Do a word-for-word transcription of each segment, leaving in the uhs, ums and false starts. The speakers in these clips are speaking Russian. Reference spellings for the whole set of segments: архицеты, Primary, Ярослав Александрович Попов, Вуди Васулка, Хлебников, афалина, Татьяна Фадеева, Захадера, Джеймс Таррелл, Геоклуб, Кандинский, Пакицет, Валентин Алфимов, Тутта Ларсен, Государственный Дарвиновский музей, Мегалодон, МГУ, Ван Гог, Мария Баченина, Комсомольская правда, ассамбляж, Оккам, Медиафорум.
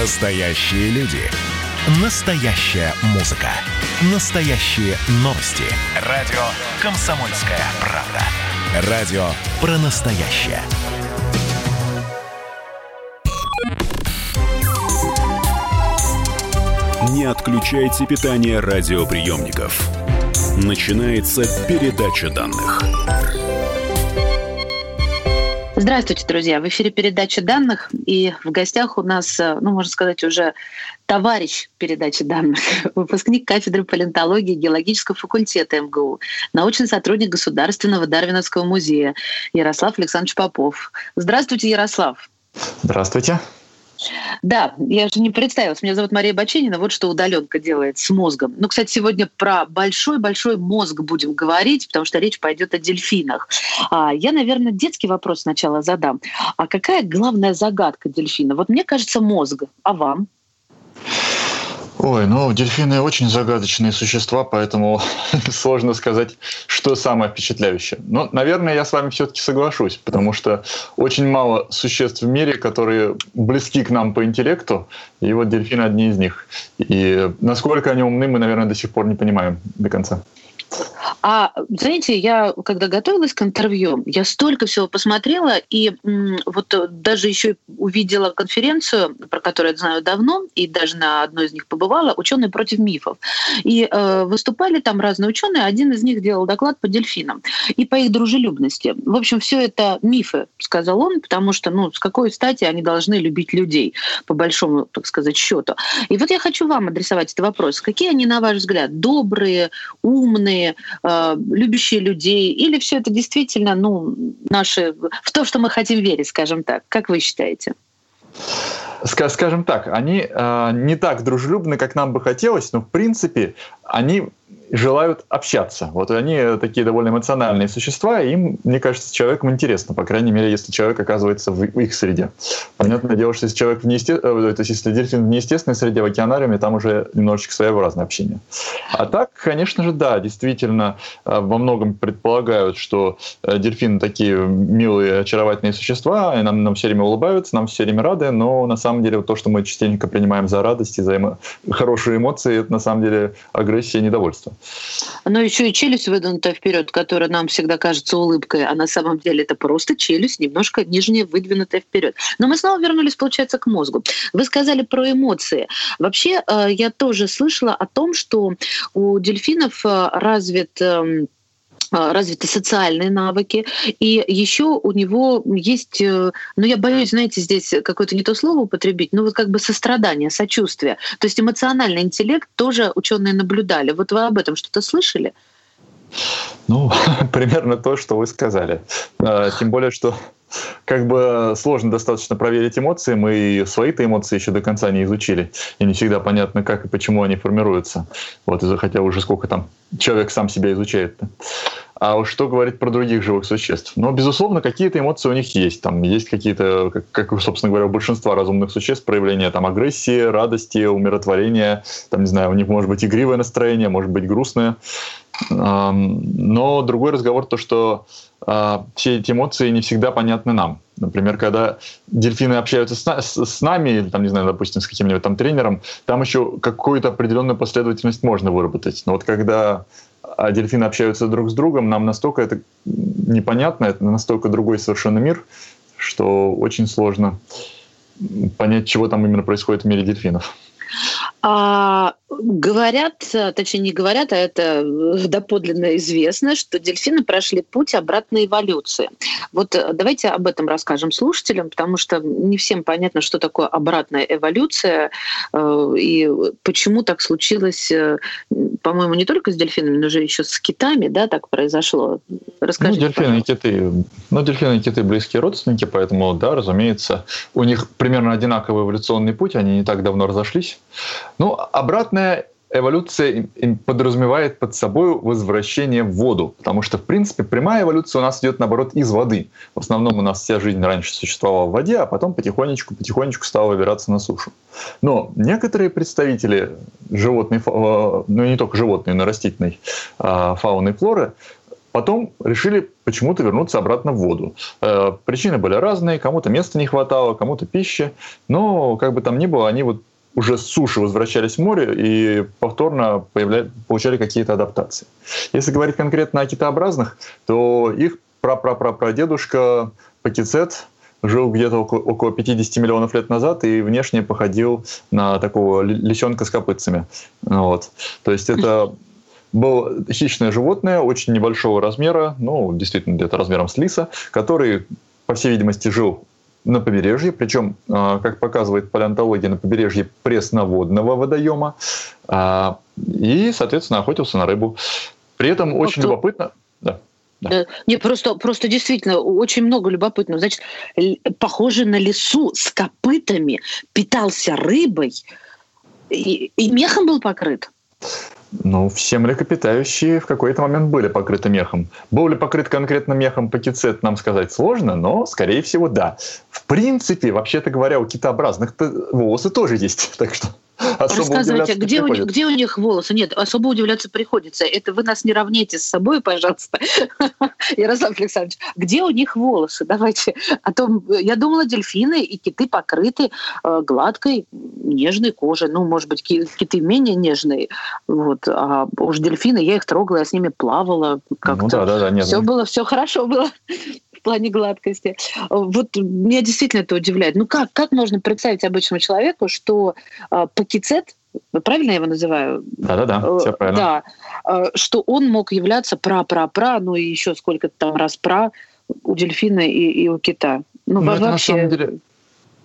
Настоящие люди. Настоящая музыка. Настоящие новости. Радио «Комсомольская правда». Радио про настоящее. Не отключайте питание радиоприемников. Начинается передача данных. Здравствуйте, друзья. В эфире передача данных. И в гостях у нас, ну, можно сказать, уже товарищ передачи данных, выпускник кафедры палеонтологии геологического факультета эм гэ у, научный сотрудник Государственного Дарвиновского музея Ярослав Александрович Попов. Здравствуйте, Ярослав. Здравствуйте. Да, я же не представилась. Меня зовут Мария Баченина. Вот что удаленка делает с мозгом. Ну, кстати, сегодня про большой-большой мозг будем говорить, потому что речь пойдет о дельфинах. А я, наверное, детский вопрос сначала задам. А какая главная загадка дельфина? Вот мне кажется, мозг. А вам? Ой, ну, дельфины очень загадочные существа, поэтому сложно сказать, что самое впечатляющее. Но, наверное, я с вами все-таки соглашусь, потому что очень мало существ в мире, которые близки к нам по интеллекту, и вот дельфины одни из них. И насколько они умны, мы, наверное, до сих пор не понимаем до конца. А, знаете, я, когда готовилась к интервью, я столько всего посмотрела, и м, вот даже еще увидела конференцию, про которую я знаю давно, и даже на одной из них побывала, «Ученые против мифов». И э, выступали там разные ученые, один из них делал доклад по дельфинам и по их дружелюбности. В общем, все это мифы, сказал он, потому что, ну, с какой стати они должны любить людей, по большому, так сказать, счету. И вот я хочу вам адресовать этот вопрос. Какие они, на ваш взгляд, добрые, умные, любящие людей, или все это действительно, ну, наши, в то, что мы хотим верить, скажем так? Как вы считаете? Скажем так, они э, не так дружелюбны, как нам бы хотелось, но в принципе они желают общаться. Вот они такие довольно эмоциональные существа, и им, мне кажется, человеком интересно, по крайней мере, если человек оказывается в их среде. Понятное дело, что если человек в неесте... то есть если дельфин в неестественной среде, в океанариуме, там уже немножечко своеобразное общение. А так, конечно же, да, действительно, во многом предполагают, что дельфины такие милые, очаровательные существа, и нам, нам все время улыбаются, нам все время рады, но на самом деле вот то, что мы частенько принимаем за радость и за эмо... хорошие эмоции, это на самом деле агрессия и недовольство. Но еще и челюсть выдвинута вперед, которая нам всегда кажется улыбкой, а на самом деле это просто челюсть, немножко нижняя выдвинутая вперед. Но мы снова вернулись, получается, к мозгу. Вы сказали про эмоции. Вообще, я тоже слышала о том, что у дельфинов развит... развиты социальные навыки, и еще у него есть, ну, я боюсь, знаете, здесь какое-то не то слово употребить, но вот как бы сострадание, сочувствие. То есть эмоциональный интеллект тоже ученые наблюдали. Вот вы об этом что-то слышали? Ну, примерно то, что вы сказали. Тем более, что как бы сложно достаточно проверить эмоции. Мы свои-то эмоции еще до конца не изучили. И не всегда понятно, как и почему они формируются. Вот, хотя уже сколько там человек сам себя изучает-то. А уж что говорить про других живых существ? Но, безусловно, какие-то эмоции у них есть. Там есть какие-то, как, собственно говоря, у большинства разумных существ, проявления там агрессии, радости, умиротворения. Там, не знаю, у них может быть игривое настроение, может быть грустное. Но другой разговор то, что все эти эмоции не всегда понятны нам. Например, когда дельфины общаются с, на, с, с нами, или, там, не знаю, допустим, с каким-нибудь там тренером, там еще какую-то определенную последовательность можно выработать. Но вот когда дельфины общаются друг с другом, нам настолько это непонятно, это настолько другой совершенно мир, что очень сложно понять, чего там именно происходит в мире дельфинов. А, говорят, точнее не говорят, а это доподлинно известно, что дельфины прошли путь обратной эволюции. Вот давайте об этом расскажем слушателям, потому что не всем понятно, что такое обратная эволюция и почему так случилось, по-моему, не только с дельфинами, но же еще с китами, да, так произошло. Расскажите, ну, дельфины и киты, ну, дельфины и киты близкие родственники, поэтому, да, разумеется, у них примерно одинаковый эволюционный путь, они не так давно разошлись. Ну, обратная эволюция подразумевает под собой возвращение в воду, потому что, в принципе, прямая эволюция у нас идет, наоборот, из воды. В основном у нас вся жизнь раньше существовала в воде, а потом потихонечку-потихонечку стала выбираться на сушу. Но некоторые представители животной, ну, не только животной, но и растительной фауны и флоры Потом решили почему-то вернуться обратно в воду. Причины были разные. Кому-то места не хватало, кому-то пищи. Но как бы там ни было, они вот уже с суши возвращались в море и повторно появля... получали какие-то адаптации. Если говорить конкретно о китообразных, то их прапрапрапрадедушка Пакицет жил где-то около, около пятьдесят миллионов лет назад и внешне походил на такого лисенка с копытцами. Вот. То есть это было хищное животное очень небольшого размера, ну, действительно, где-то размером с лиса, который, по всей видимости, жил на побережье, причем, как показывает палеонтология, на побережье пресноводного водоема, и, соответственно, охотился на рыбу. При этом а очень кто? любопытно... Да. Да. Не, просто, просто действительно очень много любопытного. Значит, похоже на лису с копытами, питался рыбой и, и мехом был покрыт. Ну, все млекопитающие в какой-то момент были покрыты мехом. Был ли покрыт конкретно мехом Пакицет, нам сказать сложно, но, скорее всего, да. В принципе, вообще-то говоря, у китообразных волосы тоже есть, так что... Особо Рассказывайте, где у, них, где у них волосы? Нет, особо удивляться приходится. Это вы нас не равняйте с собой, пожалуйста. Ярослав Александрович, где у них волосы? Давайте. А то, я думала, дельфины и киты покрыты гладкой, нежной кожей. Ну, может быть, киты менее нежные. Вот. А уж дельфины, я их трогала, я с ними плавала. Как-то ну, да, да, да, нет, все нет. было, все хорошо было. В плане гладкости. Вот меня действительно это удивляет. Ну как, как можно представить обычному человеку, что э, Пакицет, правильно я его называю? Да-да-да, э, все правильно. Да, э, что он мог являться пра-пра-пра, ну и еще сколько-то там раз пра у дельфина и, и у кита. Ну Но вообще... Это на самом деле...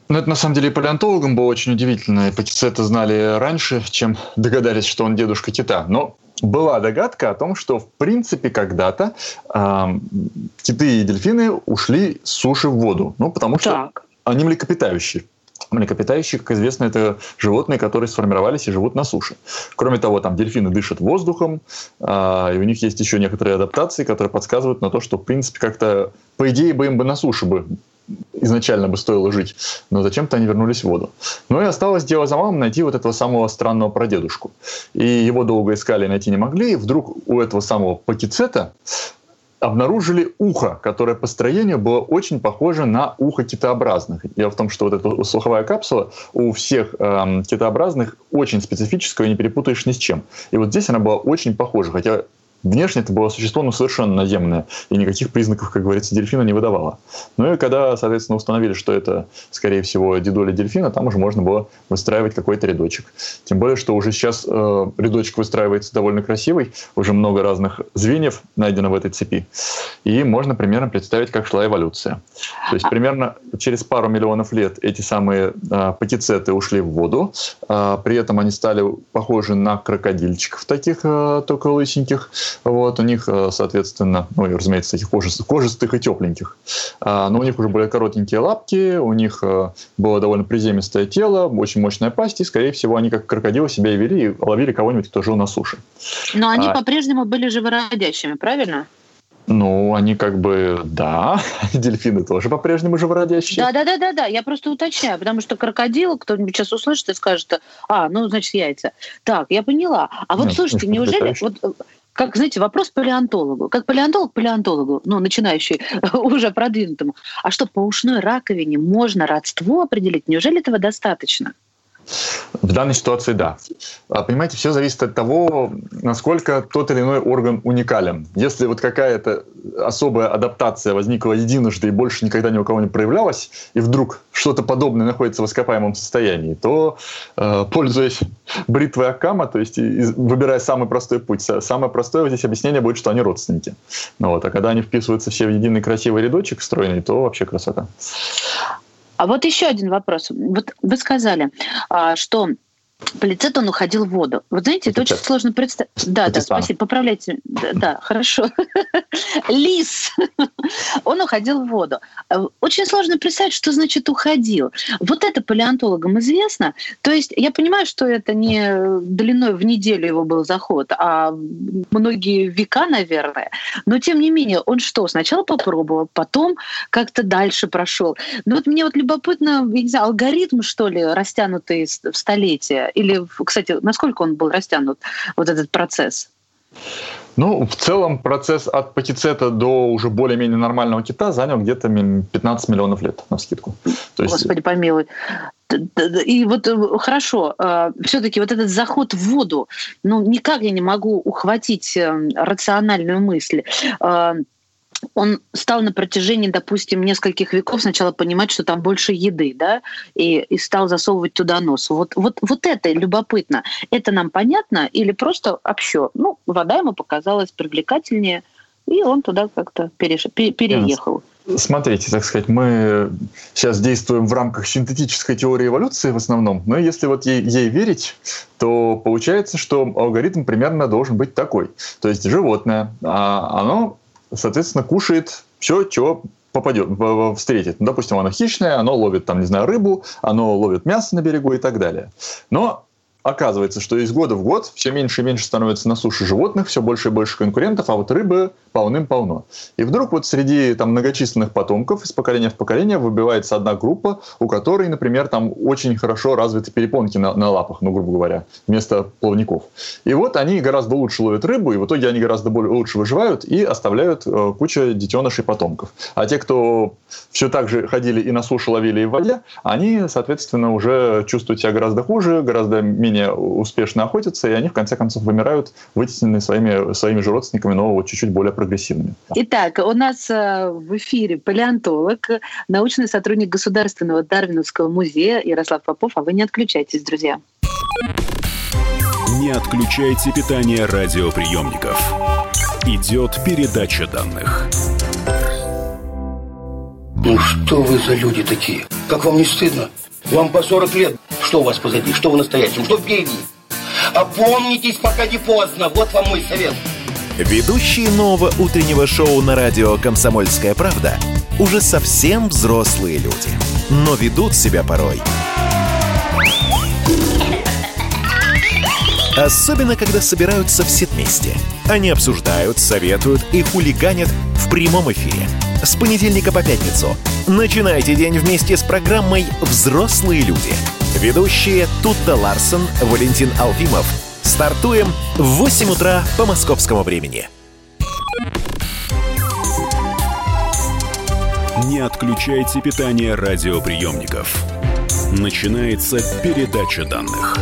Но это, на самом деле, и палеонтологам было очень удивительно. И Пакицета знали раньше, чем догадались, что он дедушка кита. Но была догадка о том, что, в принципе, когда-то э, киты и дельфины ушли с суши в воду. Ну, потому что так. они млекопитающие. Млекопитающие, как известно, это животные, которые сформировались и живут на суше. Кроме того, там дельфины дышат воздухом, э, и у них есть еще некоторые адаптации, которые подсказывают на то, что, в принципе, как-то, по идее, бы им бы на суше бы изначально бы стоило жить, но зачем-то они вернулись в воду. Ну и осталось дело за малым найти вот этого самого странного прадедушку. И его долго искали и найти не могли, и вдруг у этого самого Пакицета обнаружили ухо, которое по строению было очень похоже на ухо китообразных. Дело в том, что вот эта слуховая капсула у всех эм, китообразных очень специфическая, и не перепутаешь ни с чем. И вот здесь она была очень похожа, хотя... Внешне это было существо, ну, совершенно наземное, и никаких признаков, как говорится, дельфина не выдавало. Ну и когда, соответственно, установили, что это, скорее всего, дедуля дельфина, там уже можно было выстраивать какой-то рядочек. Тем более, что уже сейчас э, рядочек выстраивается довольно красивый, уже много разных звеньев найдено в этой цепи, и можно примерно представить, как шла эволюция. То есть примерно через пару миллионов лет эти самые э, пакицеты ушли в воду, э, при этом они стали похожи на крокодильчиков таких, э, только лысеньких. Вот, у них, соответственно, ну, и, разумеется, таких кожистых, кожистых и тепленьких. А, но у них уже были коротенькие лапки, у них а, было довольно приземистое тело, очень мощная пасть, и, скорее всего, они как крокодилы себя и вели, и ловили кого-нибудь, кто жил на суше. Но они а, по-прежнему были живородящими, правильно? Ну, они как бы, да, дельфины тоже по-прежнему живородящие. Да-да-да, я просто уточняю, потому что крокодил, кто-нибудь сейчас услышит и скажет, а, ну, значит, яйца. Так, я поняла. А вот, Нет, слушайте, неужели... Вот, как, знаете, вопрос палеонтологу. Как палеонтолог палеонтологу, ну, начинающий, уже продвинутому. А что, по ушной раковине можно родство определить? Неужели этого достаточно? В данной ситуации да. Понимаете, все зависит от того, насколько тот или иной орган уникален. Если вот какая-то особая адаптация возникла единожды и больше никогда ни у кого не проявлялась, и вдруг что-то подобное находится в ископаемом состоянии, то, пользуясь бритвой Оккама, то есть выбирая самый простой путь, самое простое здесь объяснение будет, что они родственники. Вот. А когда они вписываются все в единый красивый рядочек стройный, то вообще красота. А вот еще один вопрос. Вот вы сказали, что Пакицет, он уходил в воду. Вот знаете, это, это очень сложно представить. Да, это да, сам. Спасибо, поправляйте. Да, да, хорошо. Лис. Он уходил в воду. Очень сложно представить, что значит уходил. Вот это палеонтологам известно. То есть я понимаю, что это не длиной в неделю его был заход, а многие века, наверное. Но тем не менее, он что, сначала попробовал, потом как-то дальше прошел. Ну вот мне вот любопытно, я не знаю, алгоритм, что ли, растянутый в столетия. Или, кстати, насколько он был растянут, вот этот процесс? Ну, в целом процесс от пакицета до уже более-менее нормального кита занял где-то пятнадцать миллионов лет, навскидку. То есть... Господи помилуй. И вот хорошо, все-таки вот этот заход в воду, ну, никак я не могу ухватить рациональную мысль. Он стал на протяжении, допустим, нескольких веков сначала понимать, что там больше еды, да, и, и стал засовывать туда нос. Вот, вот, вот это любопытно. Это нам понятно или просто общо? Ну, вода ему показалась привлекательнее, и он туда как-то переш... переехал. Смотрите, так сказать, мы сейчас действуем в рамках синтетической теории эволюции в основном, но если вот ей, ей верить, то получается, что алгоритм примерно должен быть такой. То есть животное, оно... соответственно, кушает все, чего попадет, встретит. Ну, допустим, оно хищное, оно ловит, там, не знаю, рыбу, оно ловит мясо на берегу и так далее. Но оказывается, что из года в год все меньше и меньше становится на суше животных, все больше и больше конкурентов, а вот рыбы полным-полно. И вдруг вот среди там, многочисленных потомков из поколения в поколение выбивается одна группа, у которой, например, там очень хорошо развиты перепонки на, на лапах, ну, грубо говоря, вместо плавников. И вот они гораздо лучше ловят рыбу, и в итоге они гораздо более, лучше выживают и оставляют э, кучу детенышей потомков. А те, кто все так же ходили и на суше ловили, и в воде, они, соответственно, уже чувствуют себя гораздо хуже, гораздо менее успешно охотятся, и они, в конце концов, вымирают, вытесненные своими, своими же родственниками, но вот чуть-чуть более прогрессивными. Итак, у нас в эфире палеонтолог, научный сотрудник Государственного Дарвиновского музея Ярослав Попов. А вы не отключайтесь, друзья. Не отключайте питание радиоприемников. Идет передача данных. Ну что вы за люди такие? Как вам не стыдно? Вам по сорок лет. Что у вас позади? Что в настоящем? Что впереди? Опомнитесь, пока не поздно. Вот вам мой совет. Ведущие нового утреннего шоу на радио «Комсомольская правда» уже совсем взрослые люди, но ведут себя порой. Особенно, когда собираются все вместе. Они обсуждают, советуют и хулиганят в прямом эфире. С понедельника по пятницу. Начинайте день вместе с программой «Взрослые люди». Ведущие Тутта Ларсен, Валентин Алфимов. Стартуем в восемь утра по московскому времени. Не отключайте питание радиоприемников. Начинается передача данных.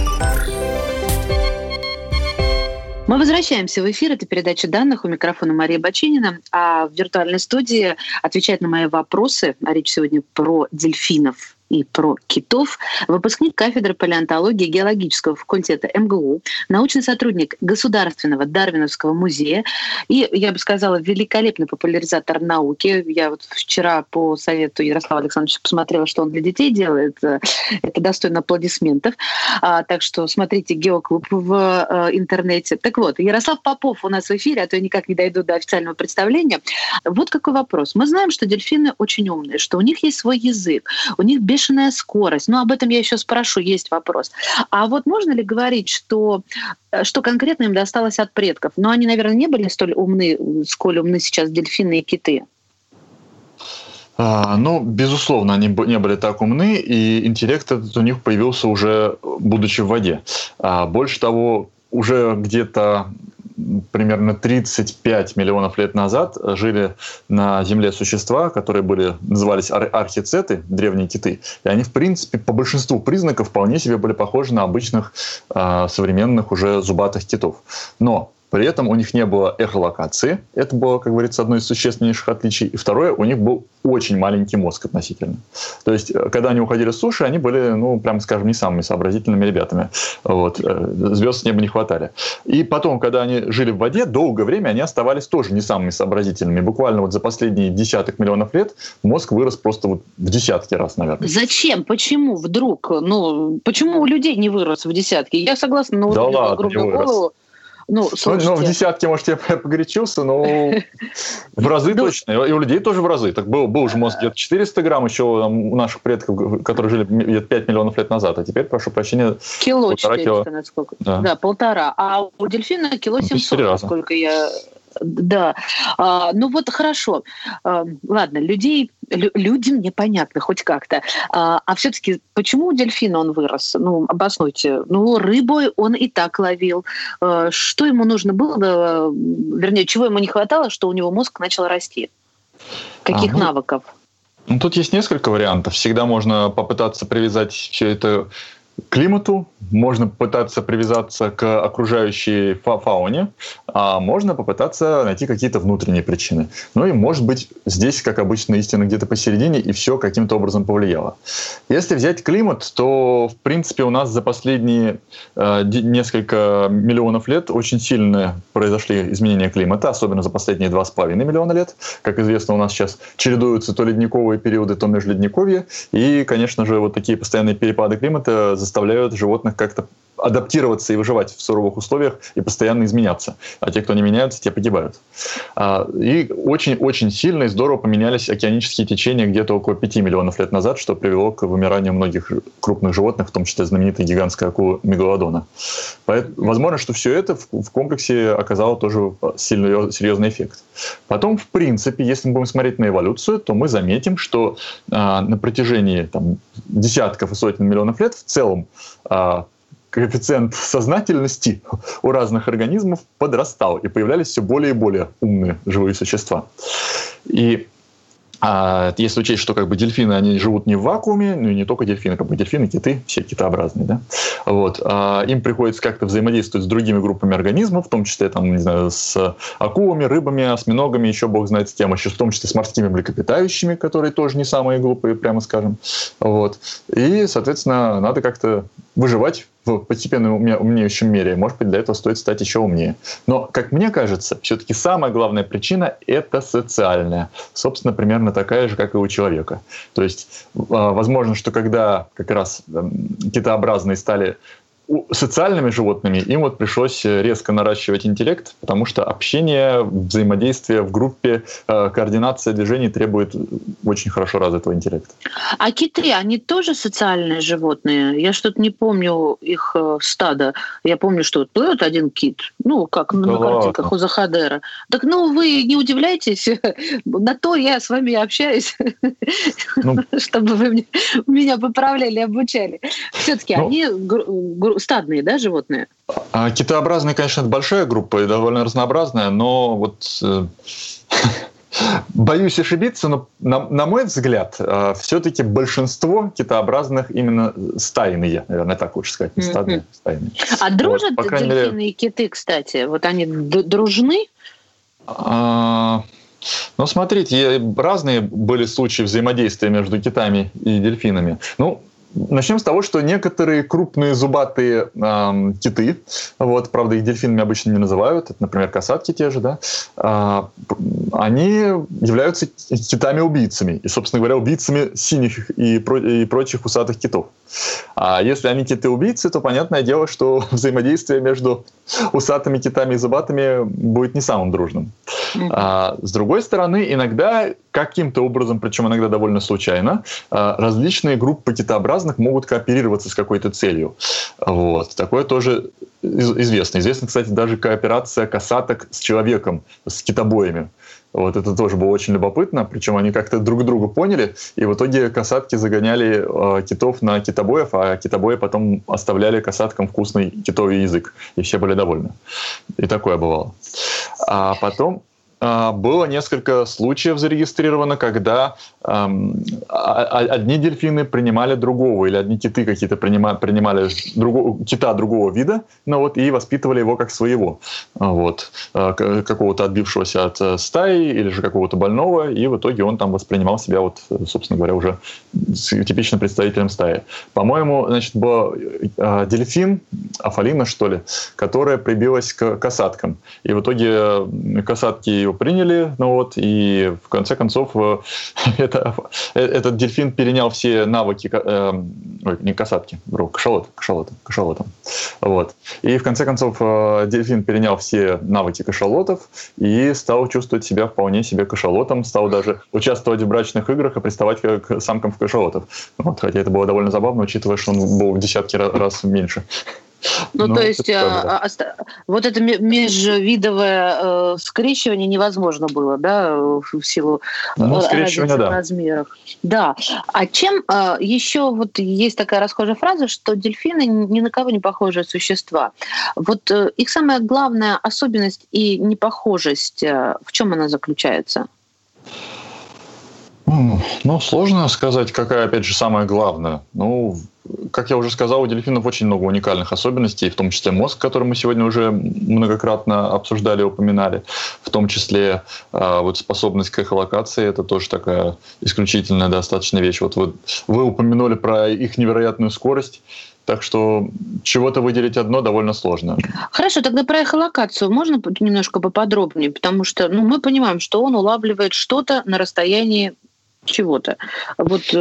Мы возвращаемся в эфир. Это передача данных. У микрофона Мария Баченина. А в виртуальной студии отвечает на мои вопросы. А речь сегодня про дельфинов и про китов. Выпускник кафедры палеонтологии геологического факультета эм гэ у, научный сотрудник Государственного Дарвиновского музея и, я бы сказала, великолепный популяризатор науки. Я вот вчера по совету Ярослава Александровича посмотрела, что он для детей делает. Это достойно аплодисментов. А, так что смотрите «Геоклуб» в а, интернете. Так вот, Ярослав Попов у нас в эфире, а то я никак не дойду до официального представления. Вот какой вопрос. Мы знаем, что дельфины очень умные, что у них есть свой язык, у них без бешеная скорость. Но об этом я еще спрошу, есть вопрос. А вот можно ли говорить, что, что конкретно им досталось от предков? Но они, наверное, не были столь умны, сколь умны сейчас дельфины и киты. А, ну, безусловно, они не были так умны, и интеллект этот у них появился уже будучи в воде. А, больше того, уже где-то примерно тридцать пять миллионов лет назад жили на Земле существа, которые были, назывались ар- архицеты, древние киты. И они, в принципе, по большинству признаков вполне себе были похожи на обычных э, современных уже зубатых китов. Но при этом у них не было эхолокации. Это было, как говорится, одно из существеннейших отличий. И второе, у них был очень маленький мозг относительно. То есть, когда они уходили с суши, они были, ну, прямо скажем, не самыми сообразительными ребятами. Вот. Звезд с неба не хватали. И потом, когда они жили в воде, долгое время они оставались тоже не самыми сообразительными. Буквально вот за последние десяток миллионов лет мозг вырос просто вот в десятки раз, наверное. Зачем? Почему вдруг? Ну, почему у людей не вырос в десятки? Я согласна, но да у людей грубо голову... Ну, ну, в десятке, может, я погорячился, но в разы точно. И у людей тоже в разы. Так был, был же мозг где-то четыреста грамм еще у наших предков, которые жили где-то пять миллионов лет назад. А теперь, прошу прощения, кило полтора четыреста, кило. Насколько? Да. да, полтора. А у дельфина кило семьсот, насколько я да. А, ну вот хорошо. А, ладно, людей, лю- людям непонятно хоть как-то. А, а все-таки почему у дельфина он вырос? Ну, обоснуйте. Ну, рыбой он и так ловил. А, что ему нужно было, вернее, чего ему не хватало, что у него мозг начал расти? Каких ага. навыков? Ну, тут есть несколько вариантов. Всегда можно попытаться привязать все это к климату, можно попытаться привязаться к окружающей фауне, а можно попытаться найти какие-то внутренние причины. Ну и, может быть, здесь, как обычно, истина где-то посередине, и все каким-то образом повлияло. Если взять климат, то, в принципе, у нас за последние э, несколько миллионов лет очень сильно произошли изменения климата, особенно за последние два с половиной миллиона лет. Как известно, у нас сейчас чередуются то ледниковые периоды, то межледниковье, и, конечно же, вот такие постоянные перепады климата заставляют животных как-то адаптироваться и выживать в суровых условиях и постоянно изменяться. А те, кто не меняются, те погибают. И очень-очень сильно и здорово поменялись океанические течения где-то около пяти миллионов лет назад, что привело к вымиранию многих крупных животных, в том числе знаменитой гигантской акулы Мегалодона. Поэтому, возможно, что все это в комплексе оказало тоже сильный, серьезный эффект. Потом, в принципе, если мы будем смотреть на эволюцию, то мы заметим, что на протяжении там, десятков и сотен миллионов лет в целом коэффициент сознательности у разных организмов подрастал, и появлялись все более и более умные живые существа. И а, если учесть, что как бы, дельфины они живут не в вакууме, ну и не только дельфины, как бы дельфины, киты, все китообразные, да? Вот, а, им приходится как-то взаимодействовать с другими группами организмов, в том числе там, не знаю, с акулами, рыбами, осьминогами, еще бог знает с тем, еще в том числе с морскими млекопитающими, которые тоже не самые глупые, прямо скажем. Вот. И, соответственно, надо как-то выживать в постепенно умнеющем мире. Может быть, для этого стоит стать еще умнее. Но, как мне кажется, все-таки самая главная причина – это социальная. Собственно, примерно такая же, как и у человека. То есть, возможно, что когда как раз китообразные стали социальными животными, им вот пришлось резко наращивать интеллект, потому что общение, взаимодействие в группе, координация движений требует очень хорошо развитого интеллекта. А киты, они тоже социальные животные? Я что-то не помню их стада. Я помню, что плывет один кит, ну, как да на картинках ладно. У Захадера. Так, ну, вы не удивляйтесь, на то я с вами общаюсь, ну, чтобы вы мне, меня поправляли, обучали. Все-таки ну, они гру- стадные, да, животные? Китообразные, конечно, это большая группа и довольно разнообразная, но вот э, боюсь ошибиться, но на, на мой взгляд, э, все-таки большинство китообразных именно стайные, наверное, так лучше сказать, не стадные, mm-hmm. стайные. А дружат вот, дельфины мере... и киты, кстати? Вот они д- дружны? А... Ну, смотрите, разные были случаи взаимодействия между китами и дельфинами. Ну, начнем с того, что некоторые крупные зубатые э, киты, вот, правда, их дельфинами обычно не называют, это, например, касатки те же, да, э, они являются китами-убийцами, и, собственно говоря, убийцами синих и, про- и прочих усатых китов. А если они киты-убийцы, то понятное дело, что взаимодействие между усатыми китами и зубатыми будет не самым дружным. А, с другой стороны, иногда каким-то образом, причем иногда довольно случайно, различные группы китообразных могут кооперироваться с какой-то целью. Вот. Такое тоже известно. Известна, кстати, даже кооперация касаток с человеком, с китобоями. Вот это тоже было очень любопытно, причем они как-то друг друга поняли, и в итоге касатки загоняли э, китов на китобоев, а китобои потом оставляли касаткам вкусный китовый язык, и все были довольны. И такое бывало. А потом э, было несколько случаев зарегистрировано, когда э, одни дельфины принимали другого, или одни киты какие-то принимали, принимали другого, кита другого вида, ну вот, и воспитывали его как своего. Вот. Какого-то отбившегося от стаи или же какого-то больного, и в итоге он там воспринимал себя, вот, собственно говоря, уже типичным представителем стаи. По-моему, значит, был дельфин, афалина, что ли, которая прибилась к касаткам. И в итоге касатки его приняли, ну вот, и в конце концов это, этот дельфин перенял все навыки, э, ой, не касатки, вдруг, кашалот, кашалот, кашалотом. Вот. И в конце концов дельфин перенял все навыки кашалотов и стал чувствовать себя вполне себе кашалотом, стал даже участвовать в брачных играх и приставать к самкам кашалотов. Вот, хотя это было довольно забавно, учитывая, что он был в десятки раз меньше. Ну, ну, то есть а, а, вот это межвидовое э, скрещивание невозможно было, да, в силу ну, скрещивания, да. размерах. Да. А чем э, еще вот есть такая расхожая фраза, что дельфины ни на кого не похожие существа. Вот э, их самая главная особенность и непохожесть, э, в чем она заключается? Ну, сложно сказать, какая, опять же, самая главная. Ну, как я уже сказал, у дельфинов очень много уникальных особенностей, в том числе мозг, который мы сегодня уже многократно обсуждали, упоминали, в том числе э, вот способность к эхолокации, это тоже такая исключительная достаточно вещь. Вот вы, вы упомянули про их невероятную скорость, так что чего-то выделить одно довольно сложно. Хорошо, тогда про эхолокацию можно немножко поподробнее, потому что ну, мы понимаем, что он улавливает что-то на расстоянии чего-то. Вот э,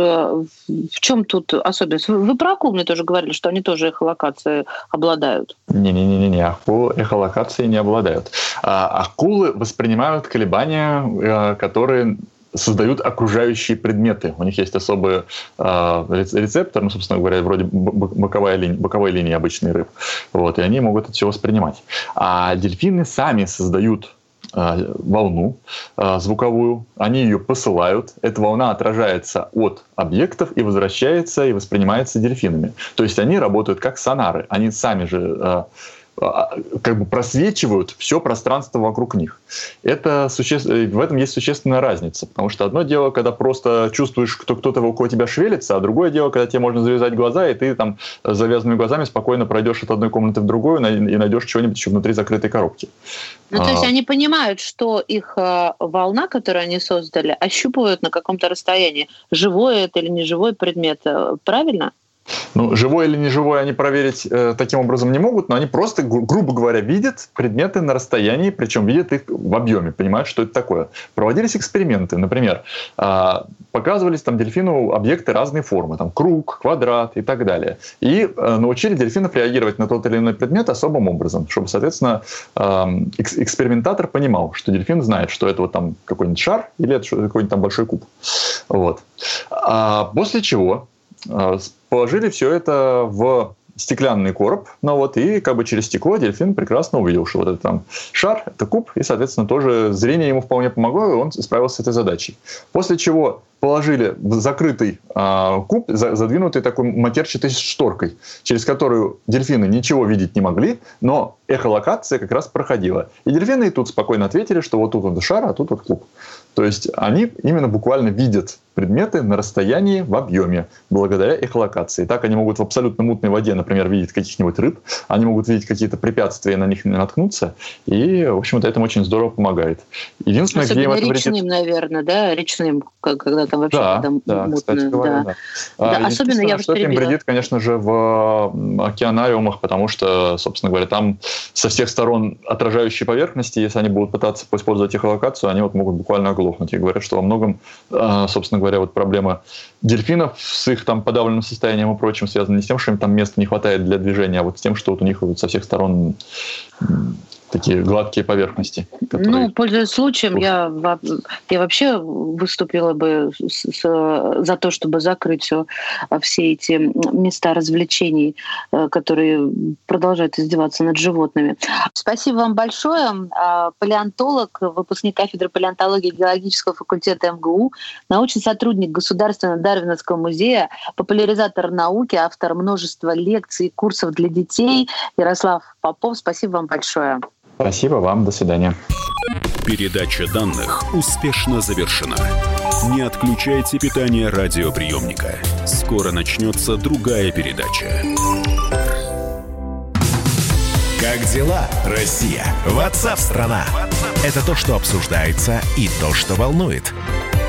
в чем тут особенность? Вы, вы про акул мне тоже говорили, что они тоже эхолокацией обладают. Не-не-не, акулы эхолокацией не обладают. А, акулы воспринимают колебания, э, которые создают окружающие предметы. У них есть особый э, рецептор, ну, собственно говоря, вроде боковая линия, боковая линия обычных рыб. Вот, и они могут это все воспринимать. А дельфины сами создают волну звуковую, они ее посылают, эта волна отражается от объектов и возвращается и воспринимается дельфинами. То есть они работают как сонары, они сами же как бы просвечивают все пространство вокруг них. Это суще... В этом есть существенная разница, потому что одно дело, когда просто чувствуешь, что кто-то около тебя шевелится, а другое дело, когда тебе можно завязать глаза, и ты там с завязанными глазами спокойно пройдешь от одной комнаты в другую и найдешь чего-нибудь еще внутри закрытой коробки. Ну, то есть а... они понимают, что их волна, которую они создали, ощупывают на каком-то расстоянии, живой это или неживой предмет, правильно? Ну, живой или неживой они проверить э, таким образом не могут, но они просто, гру- грубо говоря, видят предметы на расстоянии, причем видят их в объеме, понимают, что это такое. Проводились эксперименты, например, э, показывались там дельфину объекты разной формы, там круг, квадрат и так далее. И э, научили дельфинов реагировать на тот или иной предмет особым образом, чтобы, соответственно, э, экс- экспериментатор понимал, что дельфин знает, что это вот там какой-нибудь шар или это какой-нибудь там большой куб. Вот. А после чего положили все это в стеклянный короб, ну вот, и как бы через стекло дельфин прекрасно увидел, что вот это там шар, это куб, и, соответственно, тоже зрение ему вполне помогло, и он справился с этой задачей. После чего положили в закрытый э, куб, за, задвинутый такой матерчатой шторкой, через которую дельфины ничего видеть не могли, но эхолокация как раз проходила. И дельфины и тут спокойно ответили, что вот тут вот шар, а тут вот куб. То есть они именно буквально видят предметы на расстоянии в объеме благодаря эхолокации. Так они могут в абсолютно мутной воде, например, видеть каких-нибудь рыб, они могут видеть какие-то препятствия и на них наткнуться, и, в общем-то, это очень здорово помогает. Единственное, особенно где им это речным, вредит... наверное, да? Речным, когда там вообще да, когда да, мутно. Кстати говоря, да. Да. А, да, особенно я что им вредит, конечно же, в океанариумах, потому что, собственно говоря, там со всех сторон отражающие поверхности, если они будут пытаться использовать эхолокацию, они вот могут буквально оглохнуть. И говорят, что во многом, собственно говоря, вот проблема дельфинов с их там подавленным состоянием и прочим связана не с тем, что им там места не хватает для движения, а вот с тем, что вот у них вот со всех сторон такие гладкие поверхности. Которые... Ну, пользуясь случаем, я, я вообще выступила бы с, с, за то, чтобы закрыть все, все эти места развлечений, которые продолжают издеваться над животными. Спасибо вам большое. Палеонтолог, выпускник кафедры палеонтологии геологического факультета эм гэ у, научный сотрудник Государственного Дарвиновского музея, популяризатор науки, автор множества лекций и курсов для детей Ярослав Попов. Спасибо вам большое. Спасибо вам. До свидания. Передача данных успешно завершена. Не отключайте питание радиоприемника. Скоро начнется другая передача. Как дела, Россия? Ватсап-страна! Это то, что обсуждается и то, что волнует.